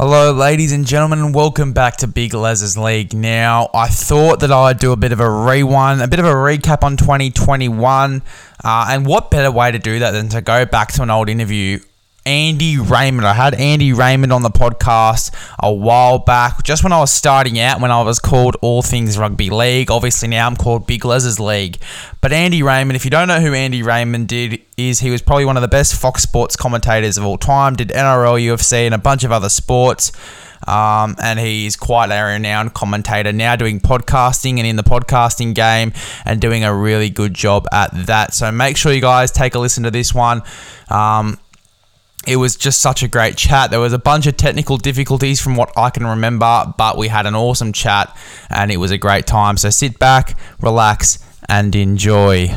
Hello, ladies and gentlemen, and welcome back to Big Lez's League. Now, I thought that I'd do a bit of a recap on 2021, and what better way to do that than to go back to an old interview, Andy Raymond. I had Andy Raymond on the podcast a while back, just when I was starting out, when I was called All Things Rugby League. Obviously, now I'm called Big Lez's League. But Andy Raymond, if you don't know who Andy Raymond is he was probably one of the best Fox Sports commentators of all time, did NRL, UFC, and a bunch of other sports. And he's quite a renowned commentator now, doing podcasting and in the podcasting game and doing a really good job at that. So make sure you guys take a listen to this one. It was just such a great chat. There was a bunch of technical difficulties from what I can remember, but we had an awesome chat and it was a great time. So sit back, relax, and enjoy.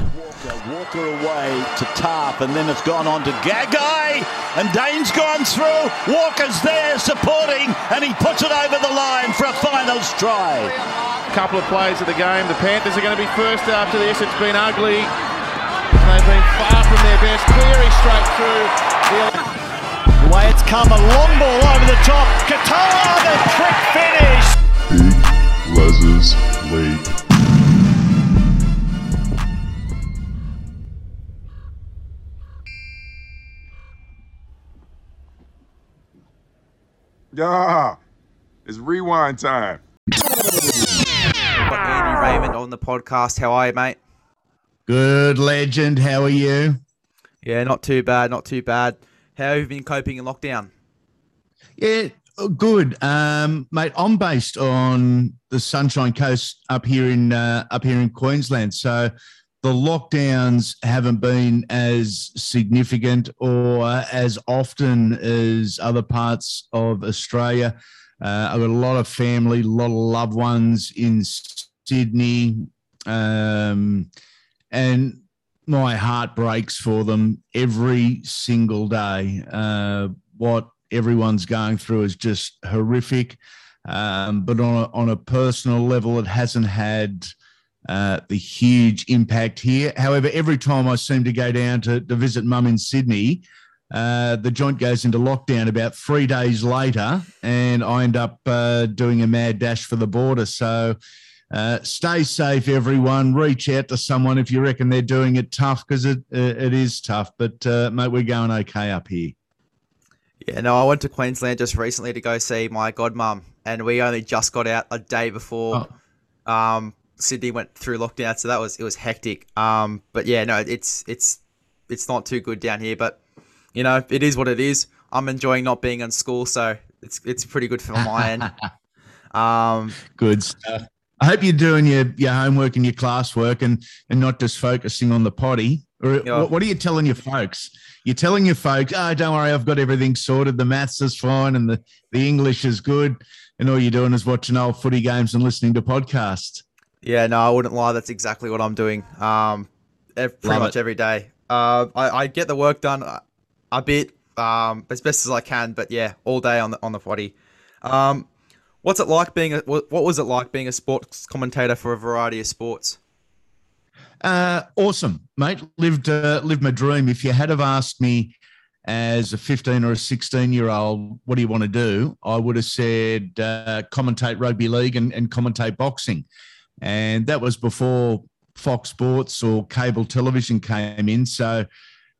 Walker away to Tarp, and then it's gone on to Gagai, and Dane's gone through. Walker's there supporting, and he puts it over the line for a finals try. A couple of plays of the game. The Panthers are going to be first after this. It's been ugly. They've been far from their best. Cleary straight through. The way it's come, a long ball over the top. Qatar, the trick finish. Big Lez's League. Yeah, it's rewind time. Andy Raymond on the podcast. How are you, mate? Good, legend. How are you? Yeah, not too bad. How have you been coping in lockdown? Yeah, good, mate. I'm based on the Sunshine Coast up here in Queensland, so the lockdowns haven't been as significant or as often as other parts of Australia. I've got a lot of family, a lot of loved ones in Sydney, and my heart breaks for them every single day. What everyone's going through is just horrific, but on a personal level, it hasn't had the huge impact here. However, every time I seem to go down to visit mum in Sydney, the joint goes into lockdown about 3 days later, and I end up doing a mad dash for the border. So stay safe, everyone. Reach out to someone if you reckon they're doing it tough, because it is tough. But, mate, we're going okay up here. Yeah, no, I went to Queensland just recently to go see my godmum, and we only just got out a day before Sydney went through lockdown, so it was hectic. But yeah, no, it's not too good down here. But you know, it is what it is. I'm enjoying not being in school, so it's pretty good for my end. Good stuff. I hope you're doing your homework and your classwork, and not just focusing on the potty. Or what are you telling your folks? You're telling your folks, "Oh, don't worry, I've got everything sorted. The maths is fine, and the English is good." And all you're doing is watching old footy games and listening to podcasts. Yeah, no, I wouldn't lie. That's exactly what I'm doing pretty much every day. I get the work done a bit as best as I can, but yeah, all day on the potty. What was it like being a sports commentator for a variety of sports? Awesome, mate. Lived my dream. If you had have asked me as a 15 or a 16-year-old, what do you want to do? I would have said commentate rugby league and commentate boxing. And that was before Fox Sports or cable television came in. So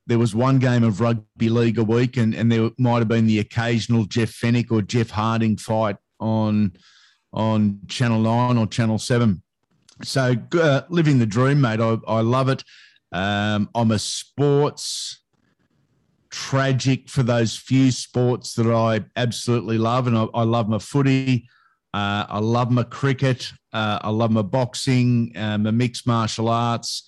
there was one game of rugby league a week, and there might have been the occasional Jeff Fenech or Jeff Harding fight on Channel 9 or Channel 7. So living the dream, mate. I love it. I'm a sports tragic for those few sports that I absolutely love, and I love my footy. I love my cricket. I love my boxing, my mixed martial arts.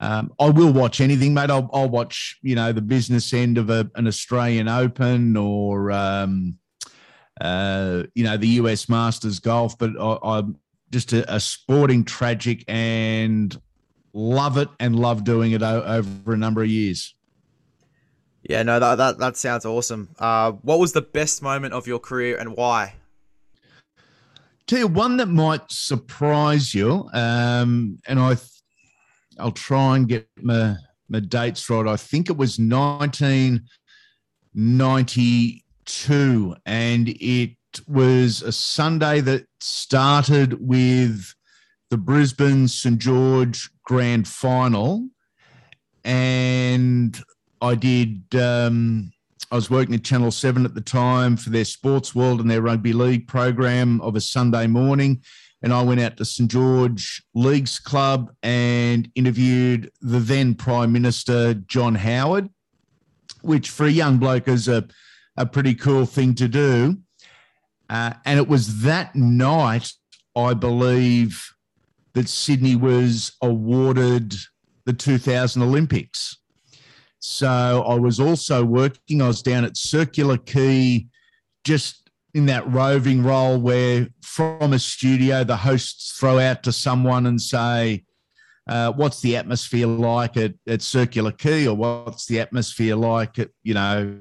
I will watch anything, mate. I'll watch, the business end of an Australian Open or, the US Masters golf. But I'm just a sporting tragic and love it and love doing it over a number of years. Yeah, no, that sounds awesome. What was the best moment of your career and why? Tell you one that might surprise you, and I'll try and get my dates right. I think it was 1990 2, and it was a Sunday that started with the Brisbane St George Grand Final, and I did. I was working at Channel 7 at the time for their Sports World and their Rugby League program of a Sunday morning, and I went out to St George Leagues Club and interviewed the then Prime Minister John Howard, which for a young bloke is a pretty cool thing to do. And it was that night, I believe, that Sydney was awarded the 2000 Olympics. So I was also working. I was down at Circular Quay, just in that roving role where from a studio, the hosts throw out to someone and say, what's the atmosphere like at Circular Quay, or what's the atmosphere like at, you know,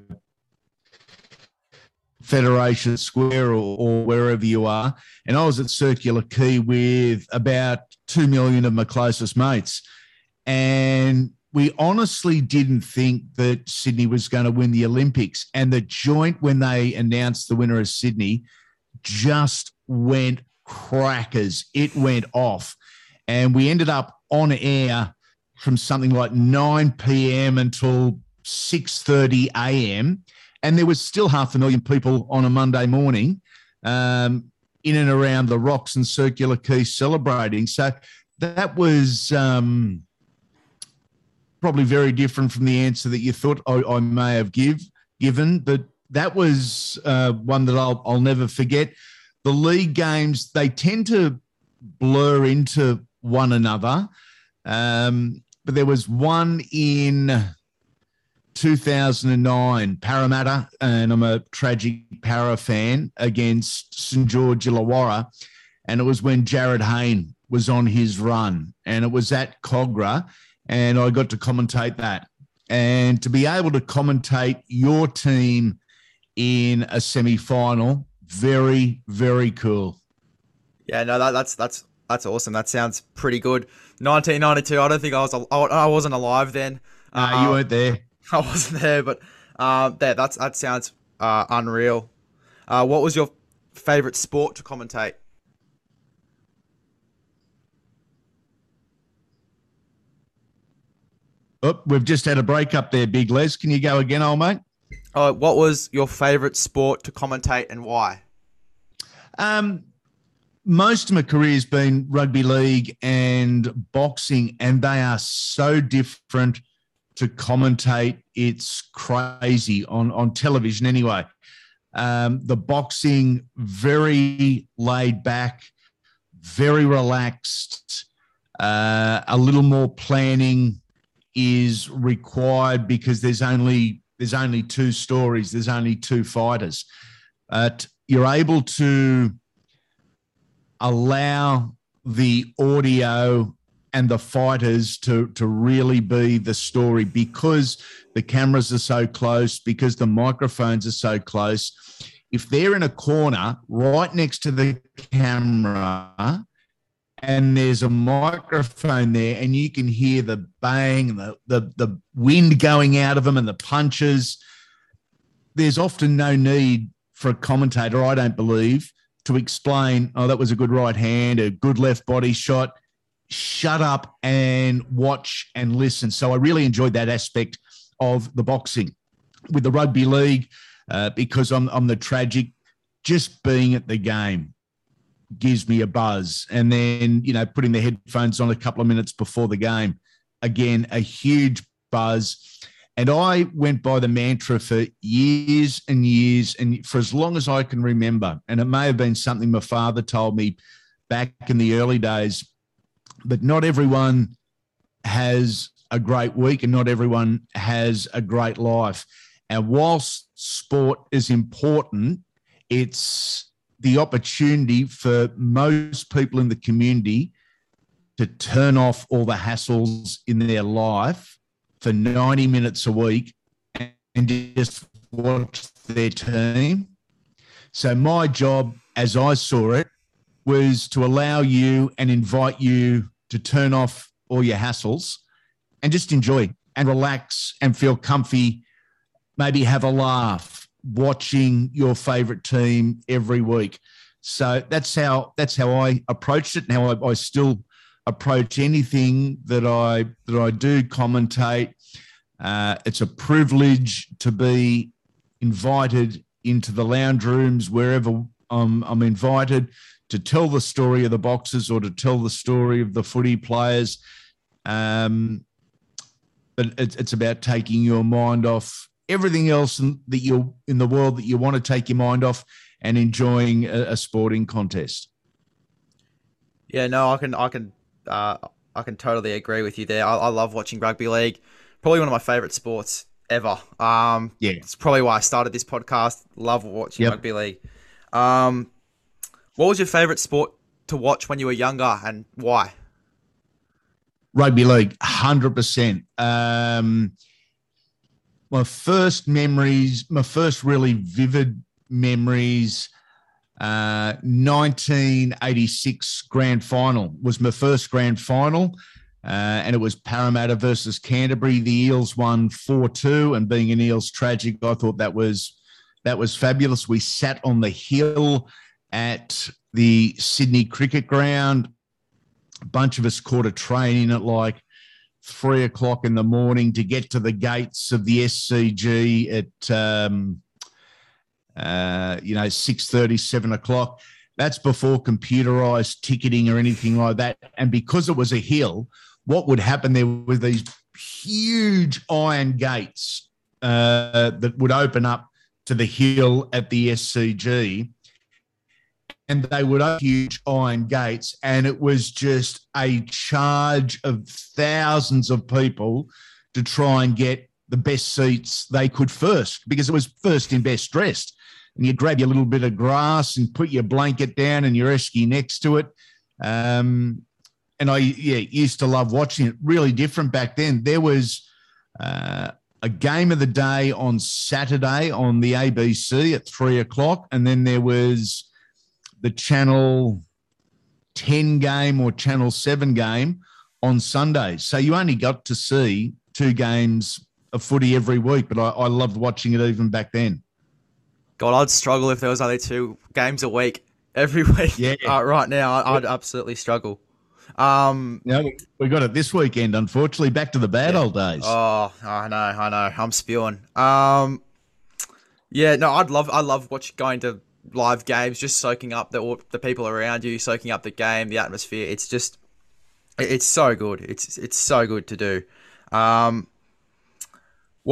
Federation Square or wherever you are. And I was at Circular Quay with about 2 million of my closest mates. And we honestly didn't think that Sydney was going to win the Olympics. And the joint, when they announced the winner of Sydney, just went crackers. It went off. And we ended up on air from something like 9 p.m. until 6:30 a.m. And there was still 500,000 people on a Monday morning in and around the Rocks and Circular Quay celebrating. So that was probably very different from the answer that you thought I may have given. But that was one that I'll never forget. The league games, they tend to blur into one another. But there was one in 2009, Parramatta, and I'm a tragic Para fan, against St George Illawarra, and it was when Jared Hayne was on his run, and it was at Cogra, and I got to commentate that. And to be able to commentate your team in a semi-final, very, very cool. Yeah, no, that's awesome. That sounds pretty good. 1992, I don't think I wasn't alive then. You weren't there. I wasn't there, but that sounds unreal. What was your favourite sport to commentate? Oh, we've just had a break up there, Big Les. Can you go again, old mate? What was your favourite sport to commentate and why? Most of my career has been rugby league and boxing, and they are so different to commentate. It's crazy on television anyway. The boxing, very laid back, very relaxed. A little more planning is required because there's only two stories. There's only two fighters. You're able to allow the audio and the fighters to really be the story, because the cameras are so close, because the microphones are so close. If they're in a corner right next to the camera and there's a microphone there and you can hear the bang and the wind going out of them and the punches, there's often no need for a commentator, I don't believe, to explain, oh, that was a good right hand, a good left body shot. Shut up and watch and listen. So I really enjoyed that aspect of the boxing. With the rugby league, because I'm the tragic, just being at the game gives me a buzz. And then, you know, putting the headphones on a couple of minutes before the game, again, a huge buzz. And I went by the mantra for years and years, and for as long as I can remember, and it may have been something my father told me back in the early days, but not everyone has a great week and not everyone has a great life. And whilst sport is important, it's the opportunity for most people in the community to turn off all the hassles in their life for 90 minutes a week and just watch their team. So my job, as I saw it, was to allow you and invite you to turn off all your hassles and just enjoy and relax and feel comfy, maybe have a laugh, watching your favourite team every week. So that's how I approached it, and how I still approach anything that I do commentate. It's a privilege to be invited into the lounge rooms wherever I'm invited to tell the story of the Boxers or to tell the story of the footy players. But it's about taking your mind off everything else that you're in the world that you want to take your mind off, and enjoying a sporting contest. Yeah, no, I can totally agree with you there. I love watching rugby league. Probably one of my favourite sports ever. Yeah, it's probably why I started this podcast. Love watching rugby league. What was your favourite sport to watch when you were younger, and why? Rugby league, 100%. My first really vivid memories, 1986 grand final was my first grand final, and it was Parramatta versus Canterbury. The Eels won 4-2, and being an Eels tragic, I thought that was fabulous. We sat on the hill at the Sydney Cricket Ground. A bunch of us caught a train in at like 3 o'clock in the morning to get to the gates of the SCG at 6:30, 7 o'clock. That's before computerized ticketing or anything like that. And because it was a hill, what would happen, there were these huge iron gates that would open up to the hill at the SCG. And they would open huge iron gates, and it was just a charge of thousands of people to try and get the best seats they could first, because it was first in best dressed. And you grab your little bit of grass and put your blanket down and your esky next to it. And I used to love watching it. Really different back then. There was a game of the day on Saturday on the ABC at 3 o'clock, and then there was the Channel 10 game or Channel 7 game on Sundays. So you only got to see two games of footy every week, but I loved watching it even back then. God, I'd struggle if there was only two games a week every week. Yeah. Right now, I'd absolutely struggle. No, we got it this weekend, unfortunately. Back to the bad old days. Oh, I know. I'm spewing. I love watching, going to live games, just soaking up the people around you, soaking up the game, the atmosphere. It's just, it's so good. It's so good to do. What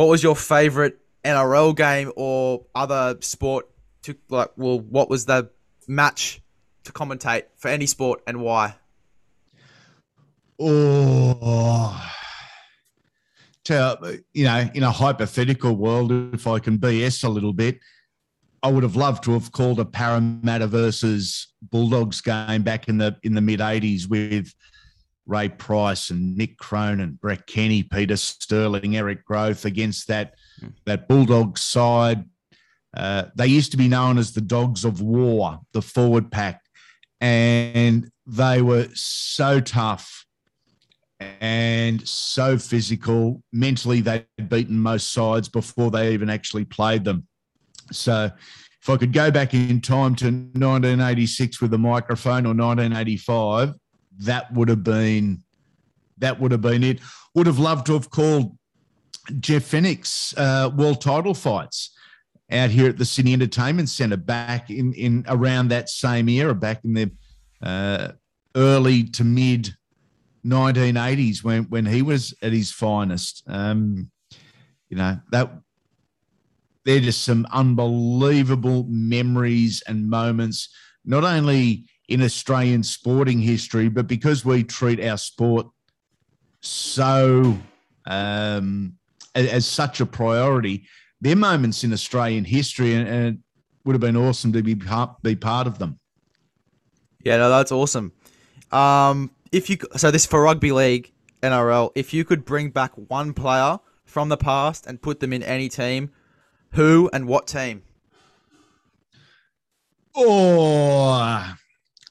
was your favorite NRL game or other sport to like? Well, what was the match to commentate for any sport, and why? Oh, in a hypothetical world, if I can BS a little bit, I would have loved to have called a Parramatta versus Bulldogs game back in the mid '80s with Ray Price and Nick Cronin, Brett Kenny, Peter Sterling, Eric Groth against that Bulldogs side. They used to be known as the Dogs of War, the forward pack, and they were so tough and so physical. Mentally, they'd beaten most sides before they even actually played them. So if I could go back in time to 1986 with a microphone, or 1985, that would have been it. Would have loved to have called Jeff Fenech's world title fights out here at the Sydney Entertainment Centre back in around that same era, back in the early to mid 1980s when he was at his finest. They're just some unbelievable memories and moments, not only in Australian sporting history, but because we treat our sport so as such a priority, they're moments in Australian history, and it would have been awesome to be part of them. Yeah, no, that's awesome. This for rugby league, NRL, if you could bring back one player from the past and put them in any team, who and what team? Oh,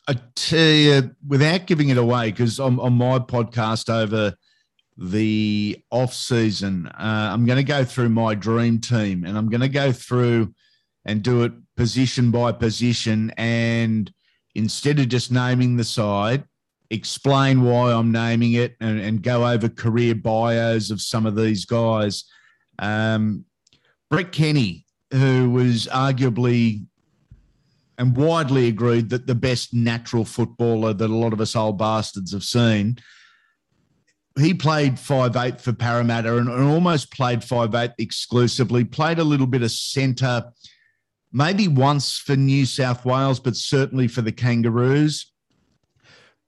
I tell you, without giving it away, because on my podcast over the off season, I'm going to go through my dream team, and I'm going to go through and do it position by position, and instead of just naming the side, explain why I'm naming it and go over career bios of some of these guys. Brett Kenny, who was arguably and widely agreed that the best natural footballer that a lot of us old bastards have seen, he played 5'8" for Parramatta and almost played 5'8" exclusively, played a little bit of centre, maybe once for New South Wales, but certainly for the Kangaroos.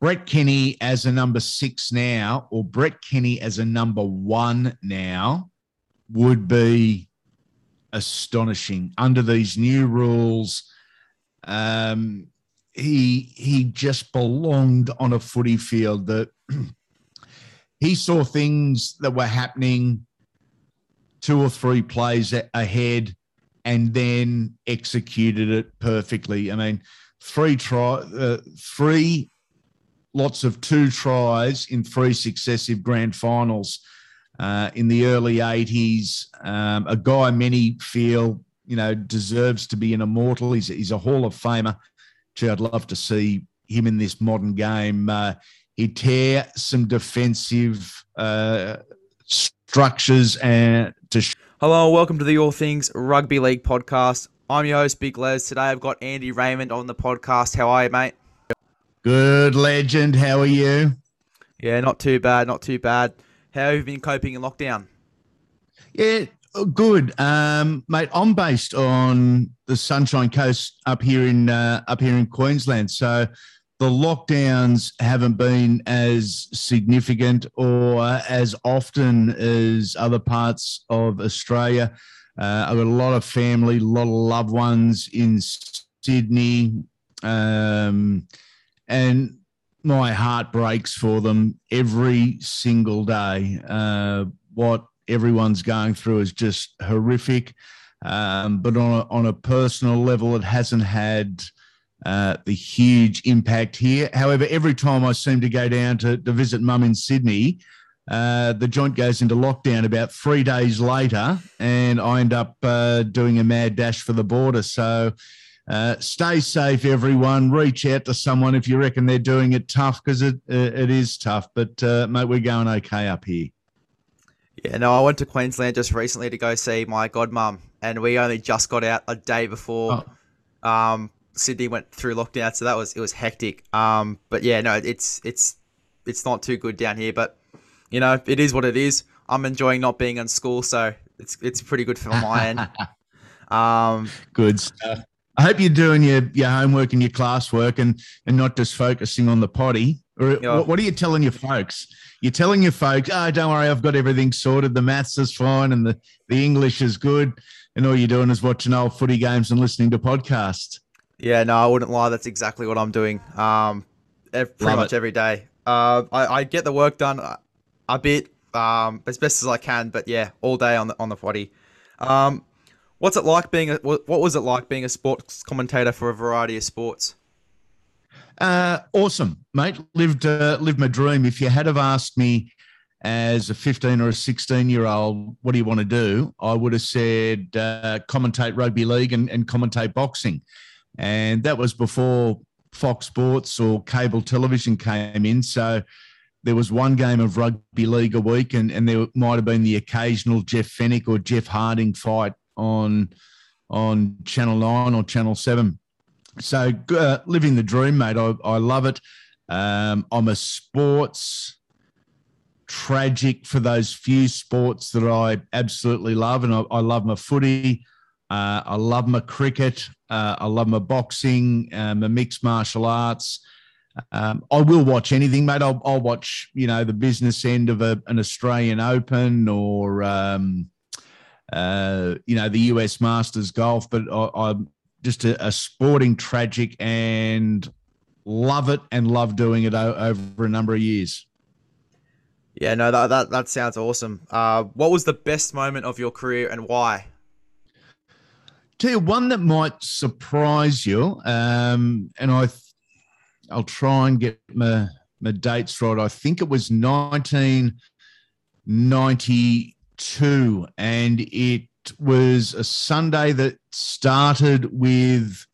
Brett Kenny as a number 6 now, or Brett Kenny as a number 1 now, would be astonishing under these new rules. He just belonged on a footy field. That he saw things that were happening 2 or 3 plays ahead and then executed it perfectly. I mean, three lots of 2 tries in 3 successive grand finals in the early 80s. A guy many feel, you know, deserves to be an immortal. He's a Hall of Famer. Gee, I'd love to see him in this modern game. He'd tear some defensive structures and to. Hello, welcome to the All Things Rugby League podcast. I'm your host, Big Les. Today I've got Andy Raymond on the podcast. How are you, mate? Good, legend. How are you? Yeah, not too bad, not too bad. How have you been coping in lockdown? Yeah, good, mate. I'm based on the Sunshine Coast up here in Queensland, so the lockdowns haven't been as significant or as often as other parts of Australia. I've got a lot of family, a lot of loved ones in Sydney. And my heart breaks for them every single day. What everyone's going through is just horrific. But on a personal level, it hasn't had the huge impact here. However, every time I seem to go down to visit Mum in Sydney, the joint goes into lockdown about 3 days later, and I end up doing a mad dash for the border. So stay safe, everyone. Reach out to someone if you reckon they're doing it tough, because it is tough. But, mate, we're going okay up here. Yeah, no, I went to Queensland just recently to go see my godmum, and we only just got out a day before Sydney went through lockdown, so it was hectic. But, yeah, no, it's not too good down here. But, you know, it is what it is. I'm enjoying not being in school, so it's pretty good for my end. Good stuff. I hope you're doing your homework and your classwork and not just focusing on the potty. Or what are you telling your folks? You're telling your folks, oh, don't worry, I've got everything sorted. The maths is fine and the English is good. And all you're doing is watching old footy games and listening to podcasts. Yeah, no, I wouldn't lie. That's exactly what I'm doing pretty much every day. I get the work done a bit as best as I can, but, yeah, all day on the potty. What was it like being a sports commentator for a variety of sports? Awesome, mate. Lived my dream. If you had have asked me as a 15 or a 16-year-old, what do you want to do? I would have said commentate rugby league and commentate boxing. And that was before Fox Sports or cable television came in. So there was one game of rugby league a week, and there might have been the occasional Jeff Fenech or Jeff Harding fight on Channel 9 or Channel 7. So living the dream, mate. I love it. I'm a sports tragic for those few sports that I absolutely love, and I love my footy. I love my cricket. I love my boxing, my mixed martial arts. I will watch anything, mate. I'll watch, you know, the business end of an Australian Open or you know, the US Masters golf, but I'm just a sporting tragic and love it and love doing it over a number of years. Yeah, no, that sounds awesome. What was the best moment of your career and why? Tell you one that might surprise you, and I'll try and get my dates right. I think it was 1992. And it was a Sunday that started with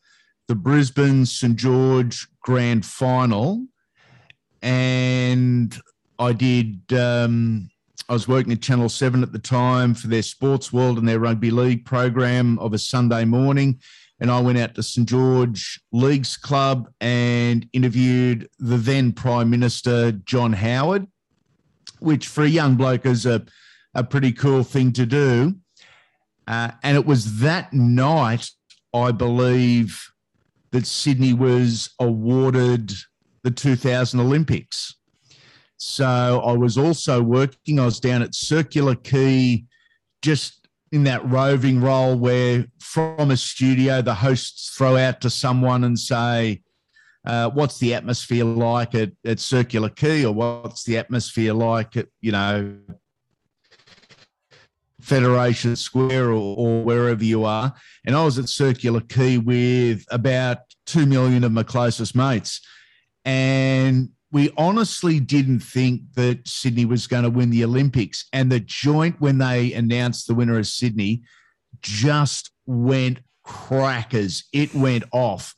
the Brisbane St George Grand Final, and I did. I was working at Channel 7 at the time for their Sports World and their rugby league program of a Sunday morning. And I went out to St George Leagues Club and interviewed the then Prime Minister, John Howard, which for a young bloke is a pretty cool thing to do. And it was that night, I believe, that Sydney was awarded the 2000 Olympics. So I was also working, I was down at Circular Quay, just in that roving role where from a studio, the hosts throw out to someone and say, what's the atmosphere like at Circular Quay, or what's the atmosphere like at, you know, Federation Square or wherever you are. And I was at Circular Quay with about 2 million of my closest mates. And we honestly didn't think that Sydney was going to win the Olympics, and the joint when they announced the winner of Sydney just went crackers. It went off,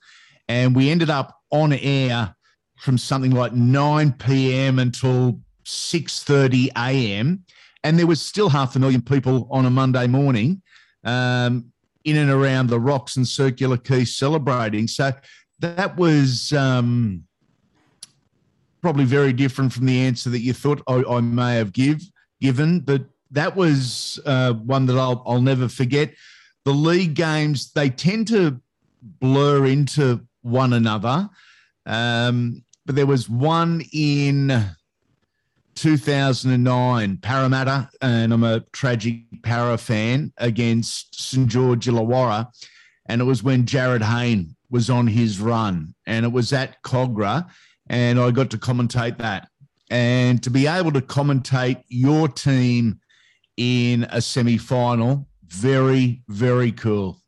and we ended up on air from something like 9 p.m. until 6:30 a.m., and there was still 500,000 people on a Monday morning in and around the Rocks and Circular Quay celebrating. So that was... probably very different from the answer that you thought I may have given, but that was one that I'll never forget. The league games, they tend to blur into one another, but there was one in 2009, Parramatta, and I'm a tragic Para fan, against St George Illawarra, and it was when Jared Hayne was on his run, and it was at Cogra. And I got to commentate that. And to be able to commentate your team in a semi-final, very, very cool.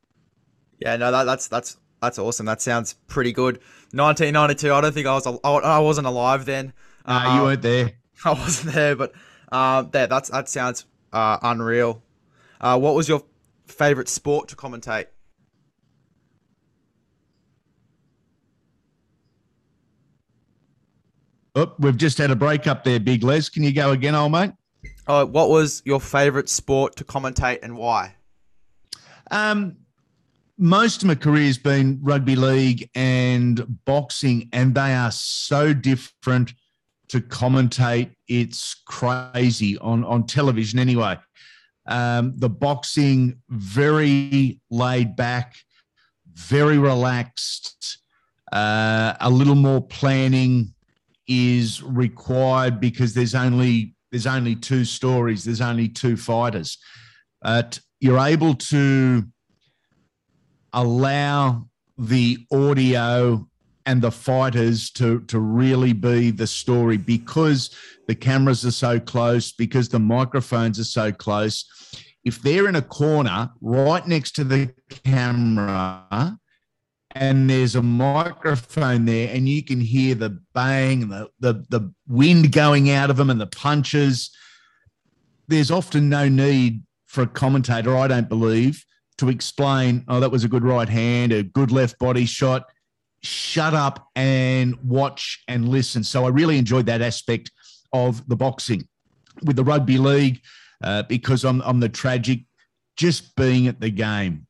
Yeah, no, that's awesome. That sounds pretty good. 1992, I don't think I wasn't alive then. You weren't there. I wasn't there, but that sounds unreal. What was your favourite sport to commentate? Oh, we've just had a break up there, Big Les. Can you go again, old mate? What was your favourite sport to commentate and why? Most of my career has been rugby league and boxing, and they are so different to commentate. It's crazy on television anyway. The boxing, very laid back, very relaxed, a little more planning is required because there's only two stories, there's only two fighters. You're able to allow the audio and the fighters to really be the story because the cameras are so close, because the microphones are so close. If they're in a corner right next to the camera, and there's a microphone there, and you can hear the bang, the wind going out of them and the punches. There's often no need for a commentator, I don't believe, to explain, oh, that was a good right hand, a good left body shot. Shut up and watch and listen. So I really enjoyed that aspect of the boxing. With the rugby league, because I'm the tragic, just being at the game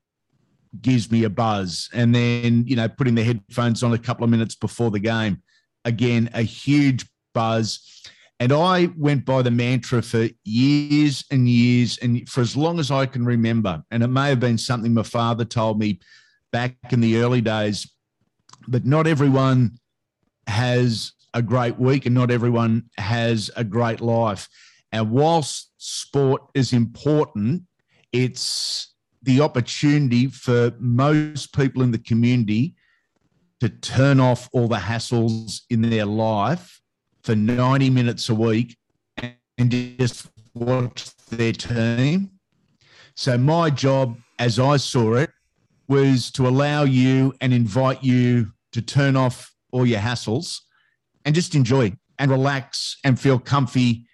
gives me a buzz. And then, you know, putting the headphones on a couple of minutes before the game, again, a huge buzz. And I went by the mantra for years and years, and for as long as I can remember, and it may have been something my father told me back in the early days, but not everyone has a great week and not everyone has a great life. And whilst sport is important, it's the opportunity for most people in the community to turn off all the hassles in their life for 90 minutes a week and just watch their team. So my job, as I saw it, was to allow you and invite you to turn off all your hassles and just enjoy and relax and feel comfy,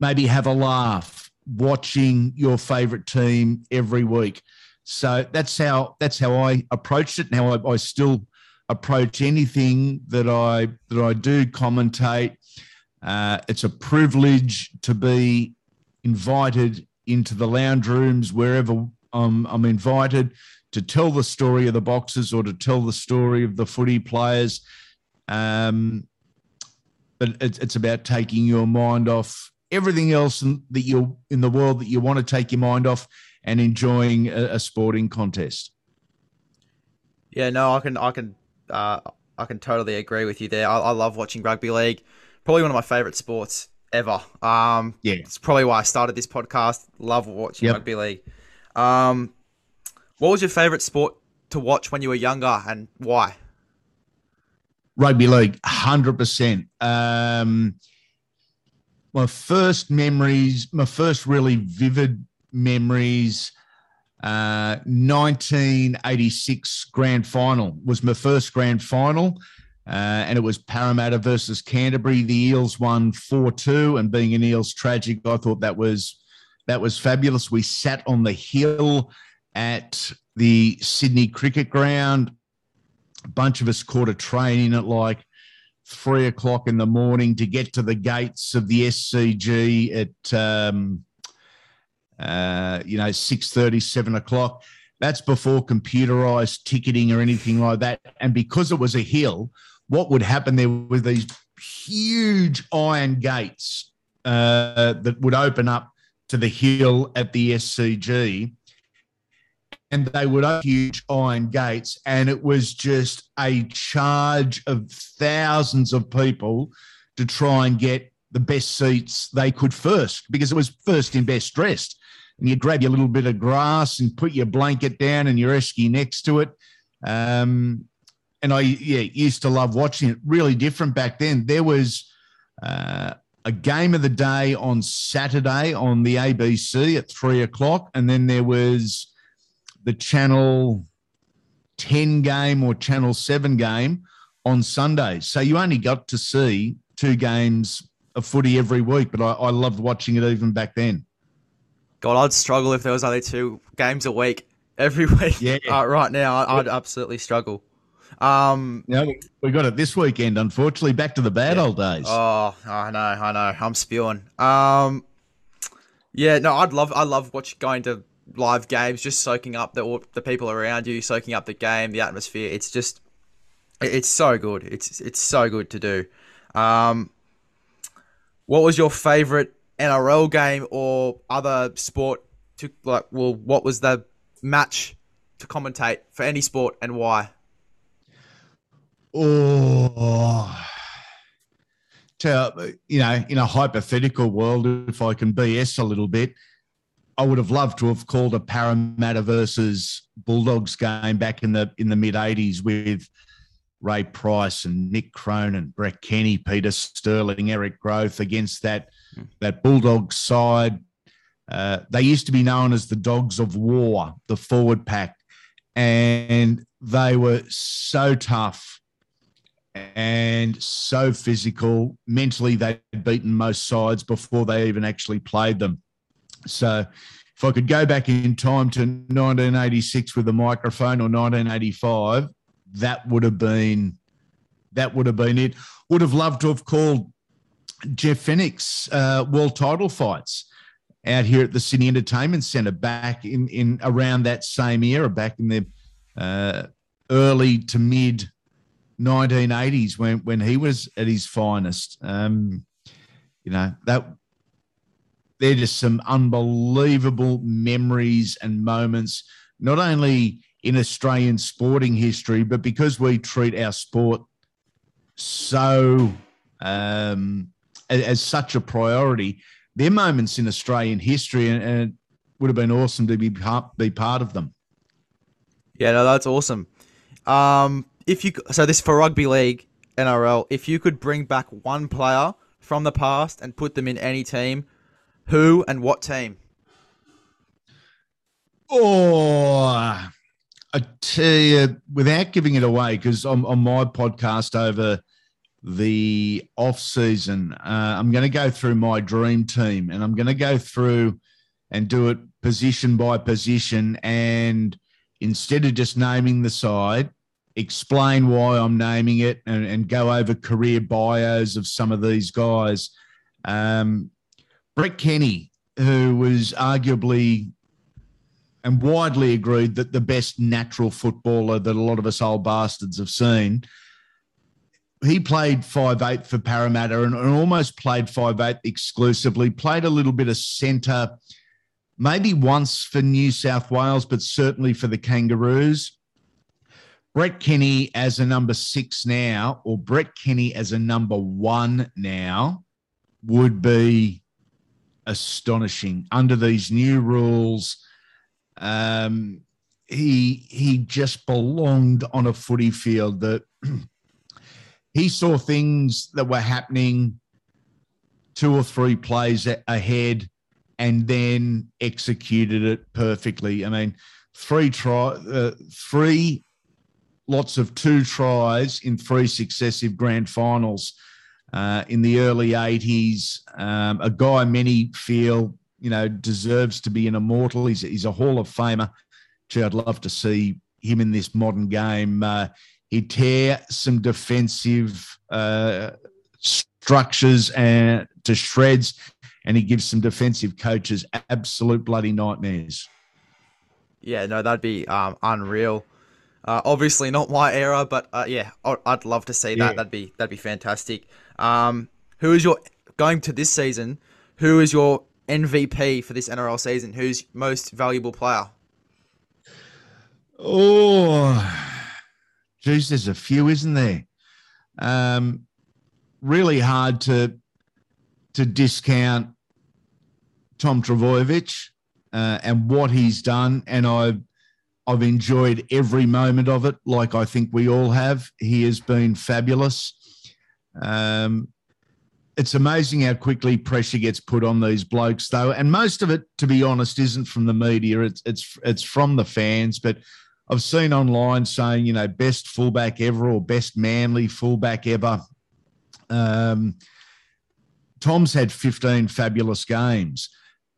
maybe have a laugh, watching your favorite team every week. So that's how I approached it, and how I still approach anything that I do commentate. It's a privilege to be invited into the lounge rooms wherever I'm invited to tell the story of the boxers or to tell the story of the footy players. But it's about taking your mind off everything else that you're in the world that you want to take your mind off, and enjoying a sporting contest. Yeah, no, I can totally agree with you there. I love watching rugby league. Probably one of my favorite sports ever. Yeah, it's probably why I started this podcast. Love watching rugby league. What was your favorite sport to watch when you were younger, and why? Rugby league, 100%. My first really vivid memories, 1986 grand final was my first grand final, and it was Parramatta versus Canterbury. The Eels won 4-2, and being an Eels tragic, I thought that was fabulous. We sat on the hill at the Sydney Cricket Ground. A bunch of us caught a train in at like 3 o'clock in the morning to get to the gates of the SCG at 6:30, 7 o'clock. That's before computerized ticketing or anything like that. And because it was a hill, what would happen there were these huge iron gates that would open up to the hill at the SCG. And they would open huge iron gates, and it was just a charge of thousands of people to try and get the best seats they could first, because it was first in best dressed. And you grab your little bit of grass and put your blanket down and your esky next to it. And I used to love watching it. Really different back then. There was a game of the day on Saturday on the ABC at 3 o'clock. And then there was the Channel 10 game or Channel 7 game on Sunday. So you only got to see two games of footy every week, but I loved watching it even back then. God, I'd struggle if there was only two games a week every week. Yeah. Right now, I'd absolutely struggle. We got it this weekend, unfortunately. Back to the bad old days. Oh, I know. I'm spewing. I love watching going to live games, just soaking up the people around you, soaking up the game, the atmosphere. It's just, it's so good. It's so good to do. What was your favorite NRL game or other sport to like? Well, what was the match to commentate for any sport and why? Oh, in a hypothetical world, if I can BS a little bit, I would have loved to have called a Parramatta versus Bulldogs game back in the mid '80s with Ray Price and Nick Cronin, Brett Kenny, Peter Sterling, Eric Groth against that Bulldogs side. They used to be known as the Dogs of War, the forward pack, and they were so tough and so physical. Mentally, they'd beaten most sides before they even actually played them. So if I could go back in time to 1986 with a microphone, or 1985, that would have been it. Would have loved to have called Jeff Fenech's world title fights out here at the Sydney Entertainment Centre back in around that same era, back in the early to mid 1980s when he was at his finest. They're just some unbelievable memories and moments, not only in Australian sporting history, but because we treat our sport so as such a priority, they're moments in Australian history, and it would have been awesome to be part of them. Yeah, no, that's awesome. This for rugby league, NRL, if you could bring back one player from the past and put them in any team, who and what team? Oh, I tell you, without giving it away, because on my podcast over the off season, I'm going to go through my dream team, and I'm going to go through and do it position by position, and instead of just naming the side, explain why I'm naming it and go over career bios of some of these guys. Brett Kenny, who was arguably and widely agreed that the best natural footballer that a lot of us old bastards have seen, he played 5'8 for Parramatta and almost played 5'8 exclusively, played a little bit of centre, maybe once for New South Wales, but certainly for the Kangaroos. Brett Kenny as a number 6 now, or Brett Kenny as a number 1 now, would be astonishing under these new rules. He just belonged on a footy field. That he saw things that were happening 2 or 3 plays ahead and then executed it perfectly. I mean, three lots of 2 tries in 3 successive grand finals in the early 80s. A guy many feel, you know, deserves to be an immortal. He's a Hall of Famer. Gee, I'd love to see him in this modern game. He'd tear some defensive structures and to shreds, and he gives some defensive coaches absolute bloody nightmares. Yeah, no, that'd be unreal. Obviously not my era, but yeah, I'd love to see that. Yeah. That'd be fantastic. Going to this season, who is your MVP for this NRL season? Who's most valuable player? Oh, geez, there's a few, isn't there? Really hard to discount Tom Trbojevic and what he's done, and I've enjoyed every moment of it, like I think we all have. He has been fabulous. It's amazing how quickly pressure gets put on these blokes, though. And most of it, to be honest, isn't from the media. It's from the fans. But I've seen online saying, you know, best fullback ever or best manly fullback ever. Tom's had 15 fabulous games.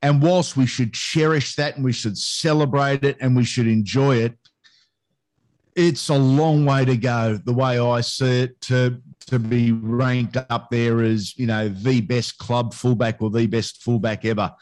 And whilst we should cherish that and we should celebrate it and we should enjoy it, it's a long way to go, the way I see it, to be ranked up there as, you know, the best club fullback or the best fullback ever.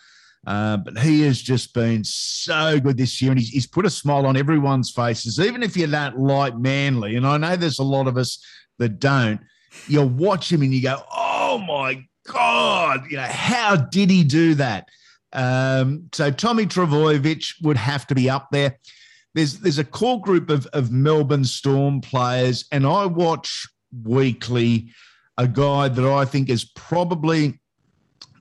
But he has just been so good this year, and he's put a smile on everyone's faces, even if you don't like Manly. And I know there's a lot of us that don't. You watch him and you go, oh, my God, you know, how did he do that? So Tommy Trbojevic would have to be up there. There's a core group of Melbourne Storm players, and I watch weekly a guy that I think is probably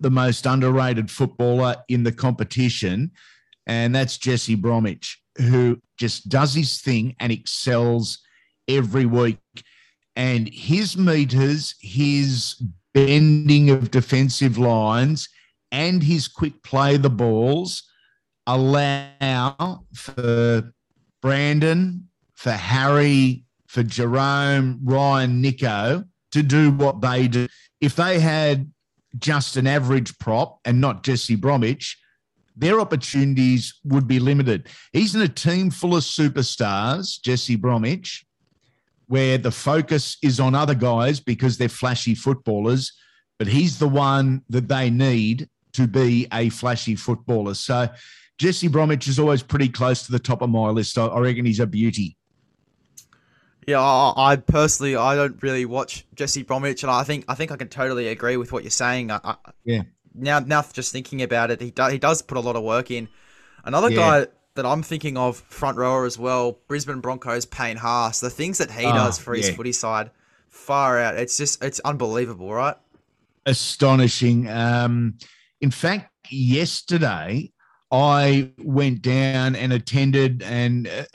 the most underrated footballer in the competition, and that's Jesse Bromwich, who just does his thing and excels every week. And his meters, his bending of defensive lines, and his quick play the balls allow for Brandon, for Harry, for Jerome, Ryan, Nico to do what they do. If they had just an average prop and not Jesse Bromwich, their opportunities would be limited. He's in a team full of superstars, Jesse Bromwich, where the focus is on other guys because they're flashy footballers, but he's the one that they need to be a flashy footballer. So Jesse Bromwich is always pretty close to the top of my list. I reckon he's a beauty. Yeah, I personally, I don't really watch Jesse Bromwich, and I think I can totally agree with what you're saying. Yeah. Now, just thinking about it, he does put a lot of work in. Another guy that I'm thinking of, front rower as well, Brisbane Broncos, Payne Haas. The things that he does for his footy side, far out. It's unbelievable, right? Astonishing. In fact, yesterday I went down and attended as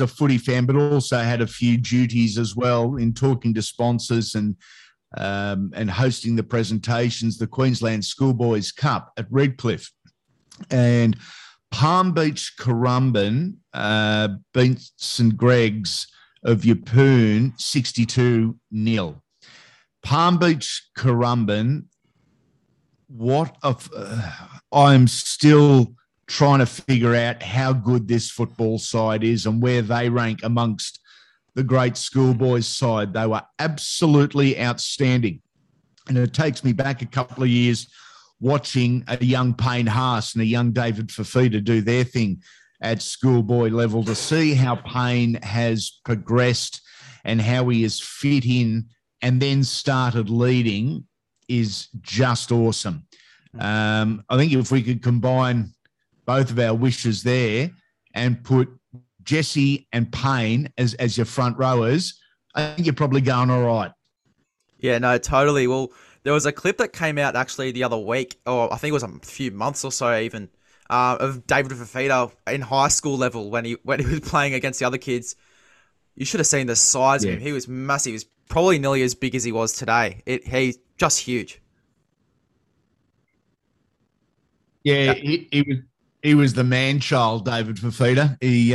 a footy fan, but also had a few duties as well in talking to sponsors and hosting the presentations, the Queensland Schoolboys Cup at Redcliffe. And Palm Beach Currumbin, beat St Greg's of Yeppoon 62-0. Palm Beach Currumbin I'm still trying to figure out how good this football side is and where they rank amongst the great schoolboys side. They were absolutely outstanding. And it takes me back a couple of years watching a young Payne Haas and a young David Fifita do their thing at schoolboy level, to see how Payne has progressed and how he has fit in and then started leading is just awesome. I think if we could combine both of our wishes there and put Jesse and Payne as your front rowers, I think you're probably going all right. Yeah, no, totally. Well, there was a clip that came out actually the other week, or I think it was a few months or so even, of David Fifita in high school level when he was playing against the other kids. You should have seen the size of him. He was massive. He was probably nearly as big as he was today. He's just huge. Yeah, he was the man-child, David Fifita. He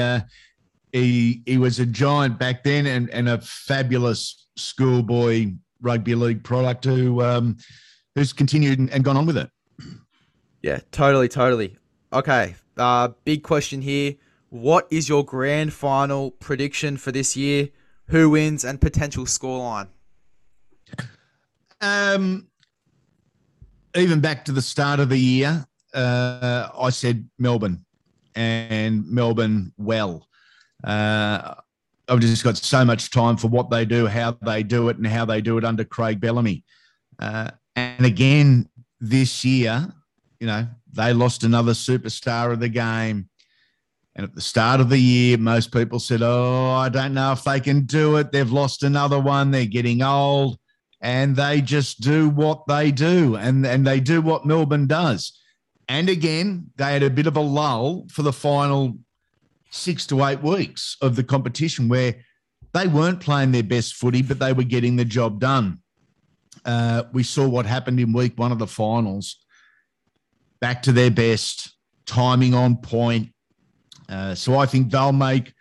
was a giant back then and a fabulous schoolboy rugby league product who's continued and gone on with it. Yeah, totally. Okay, big question here. What is your grand final prediction for this year? Who wins and potential scoreline? Even back to the start of the year, I said Melbourne, and Melbourne well. I've just got so much time for what they do, how they do it, and how they do it under Craig Bellamy. And again, this year, you know, they lost another superstar of the game. And at the start of the year, most people said, oh, I don't know if they can do it. They've lost another one. They're getting old. And they just do what they do. And they do what Melbourne does. And again, they had a bit of a lull for the final 6 to 8 weeks of the competition where they weren't playing their best footy, but they were getting the job done. We saw what happened in week one of the finals. Back to their best, timing on point. So I think they'll make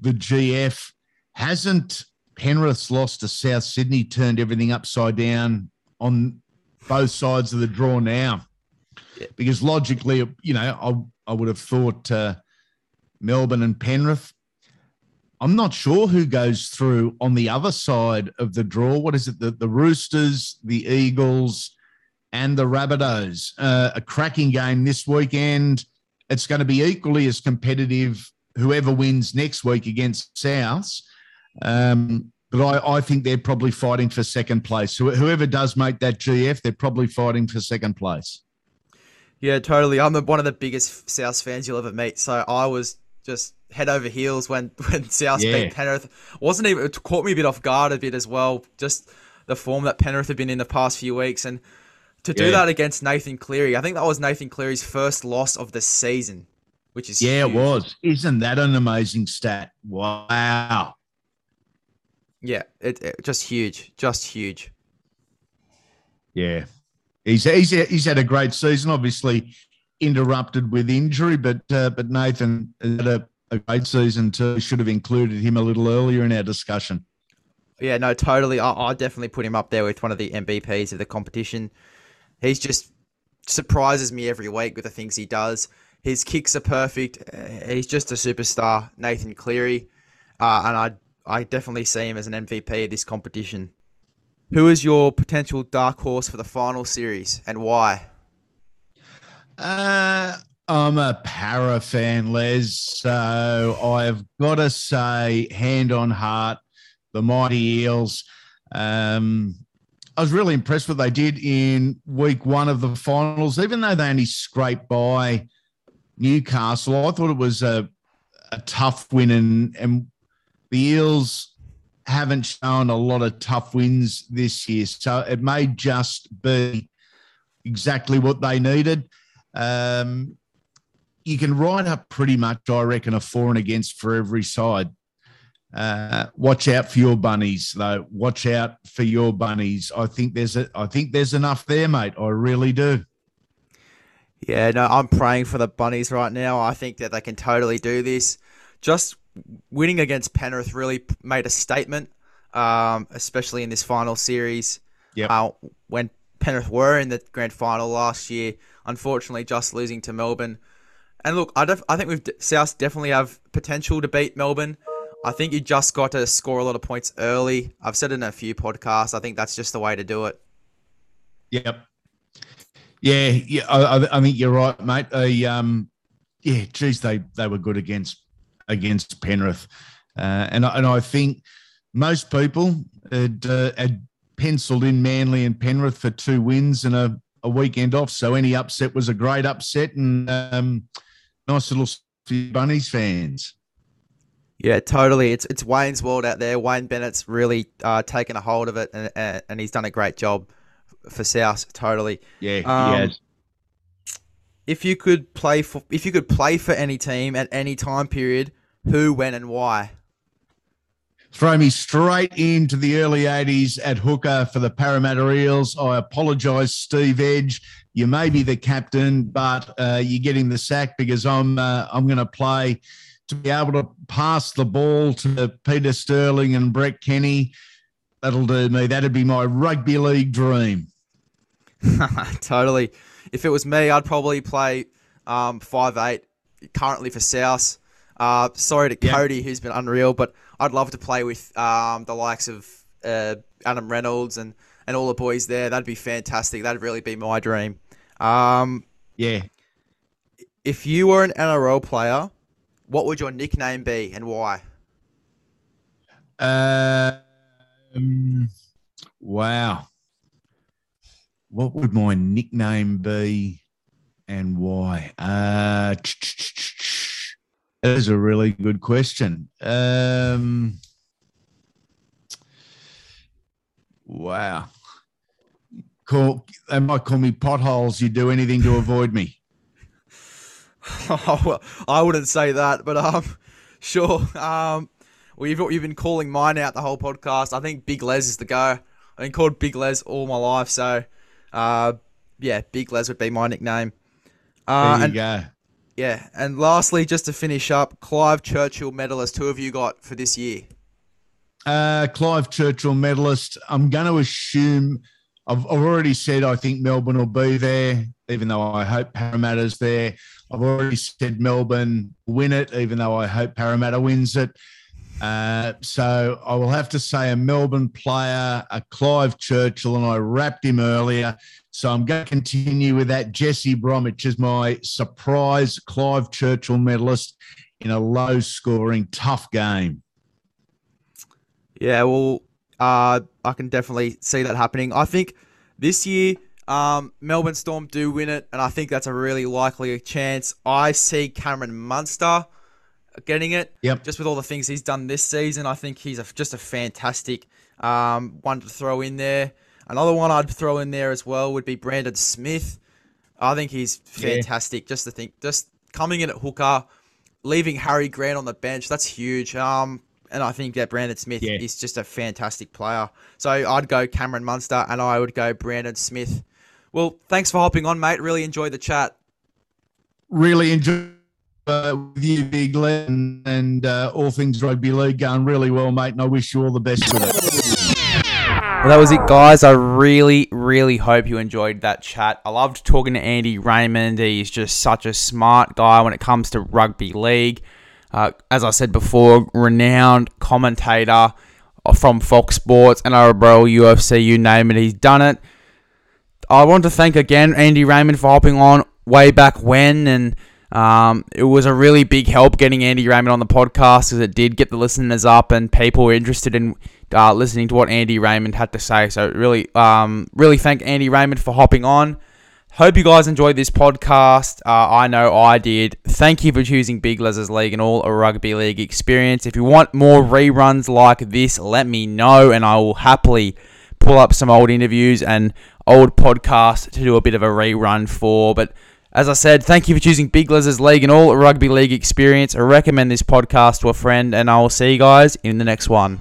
the GF. Hasn't Penrith's loss to South Sydney turned everything upside down on both sides of the draw now? Yeah. Because logically, you know, I would have thought Melbourne and Penrith. I'm not sure who goes through on the other side of the draw. What is it? The Roosters, the Eagles, and the Rabbitohs. A cracking game this weekend. It's going to be equally as competitive, whoever wins next week against Souths. But I think they're probably fighting for second place. Whoever does make that GF, they're probably fighting for second place. Yeah, totally. I'm one of the biggest Souths fans you'll ever meet. So I was just head over heels when Souths beat Penrith. It caught me a bit off guard a bit as well, just the form that Penrith have been in the past few weeks. And to do that against Nathan Cleary, I think that was Nathan Cleary's first loss of the season, which is huge. It was. Isn't that an amazing stat? Wow. Yeah, it just huge, Yeah, he's had a great season. Obviously interrupted with injury, but Nathan had a great season too. Should have included him a little earlier in our discussion. Yeah, no, totally. I definitely put him up there with one of the MVPs of the competition. He's just surprises me every week with the things he does. His kicks are perfect. He's just a superstar, Nathan Cleary. And I definitely see him as an MVP of this competition. Who is your potential dark horse for the final series and why? I'm a Para fan, Les. So I've got to say, hand on heart, the Mighty Eels. I was really impressed with what they did in week one of the finals, even though they only scraped by Newcastle. I thought it was a tough win, and the Eels haven't shown a lot of tough wins this year. So it may just be exactly what they needed. You can write up pretty much, I reckon, a for and against for every side. Watch out for your bunnies, though. Watch out for your bunnies. I think there's enough there, mate. I really do. Yeah, no, I'm praying for the bunnies right now. I think that they can totally do this. Just winning against Penrith really made a statement, especially in this final series. Yeah, when Penrith were in the grand final last year, unfortunately just losing to Melbourne. And look, I think South definitely have potential to beat Melbourne. I think you just got to score a lot of points early. I've said it in a few podcasts. I think that's just the way to do it. Yep. Yeah. I think you're right, mate. They were good against Penrith, and I think most people had penciled in Manly and Penrith for two wins and a weekend off. So any upset was a great upset, and nice little Bunnies fans. Yeah, totally. It's Wayne's world out there. Wayne Bennett's really taken a hold of it, and he's done a great job for South. Totally. Yeah, he has. If you could play for any team at any time period, who, when, and why? Throw me straight into the early 80s at hooker for the Parramatta Eels. I apologise, Steve Edge. You may be the captain, but you're getting the sack because I'm going to play to be able to pass the ball to Peter Sterling and Brett Kenny. That'll do me. That'd be my rugby league dream. Totally. If it was me, I'd probably play 5'8", currently for South. Sorry to Cody, who's been unreal, but I'd love to play with the likes of Adam Reynolds and all the boys there. That'd be fantastic. That'd really be my dream. Yeah. If you were an NRL player, what would your nickname be and why? Wow. What would my nickname be and why? That is a really good question. Wow. They might call me Potholes. You do anything to avoid me. Oh, well, I wouldn't say that, but sure. You've been calling mine out the whole podcast. I think Big Les is the go. I've been called Big Les all my life, so Big Les would be my nickname. There you go. Yeah, and lastly, just to finish up, Clive Churchill medalist. Who have you got for this year? Clive Churchill medalist. I'm going to assume. I've already said I think Melbourne will be there, even though I hope Parramatta's there. I've already said Melbourne win it, even though I hope Parramatta wins it. So I will have to say a Melbourne player, a Clive Churchill, and I wrapped him earlier. So I'm going to continue with that. Jesse Bromwich is my surprise Clive Churchill medalist in a low-scoring, tough game. Yeah, well, I can definitely see that happening. I think this year Melbourne Storm do win it, and I think that's a really likely chance. I see Cameron Munster getting it. Yep. Just with all the things he's done this season, I think he's just a fantastic one to throw in there. Another one I'd throw in there as well would be Brandon Smith. I think he's fantastic. Yeah. Just coming in at hooker, leaving Harry Grant on the bench, that's huge. And I think that Brandon Smith is just a fantastic player. So I'd go Cameron Munster, and I would go Brandon Smith. Well, thanks for hopping on, mate. Really enjoyed the chat. Really enjoyed with you, Big Les, and all things rugby league going really well, mate. And I wish you all the best with it. Well, that was it, guys. I really, really hope you enjoyed that chat. I loved talking to Andy Raymond. He's just such a smart guy when it comes to rugby league. As I said before, renowned commentator from Fox Sports, NRL, UFC, you name it, he's done it. I want to thank again Andy Raymond for hopping on way back when, and it was a really big help getting Andy Raymond on the podcast because it did get the listeners up and people were interested in listening to what Andy Raymond had to say. So really, really thank Andy Raymond for hopping on. Hope you guys enjoyed this podcast. I know I did. Thank you for choosing Big Lez's League and all a rugby league experience. If you want more reruns like this, let me know, and I will happily pull up some old interviews and old podcasts to do a bit of a rerun for. But as I said, thank you for choosing Big Lez's League and all a rugby league experience. I recommend this podcast to a friend, and I will see you guys in the next one.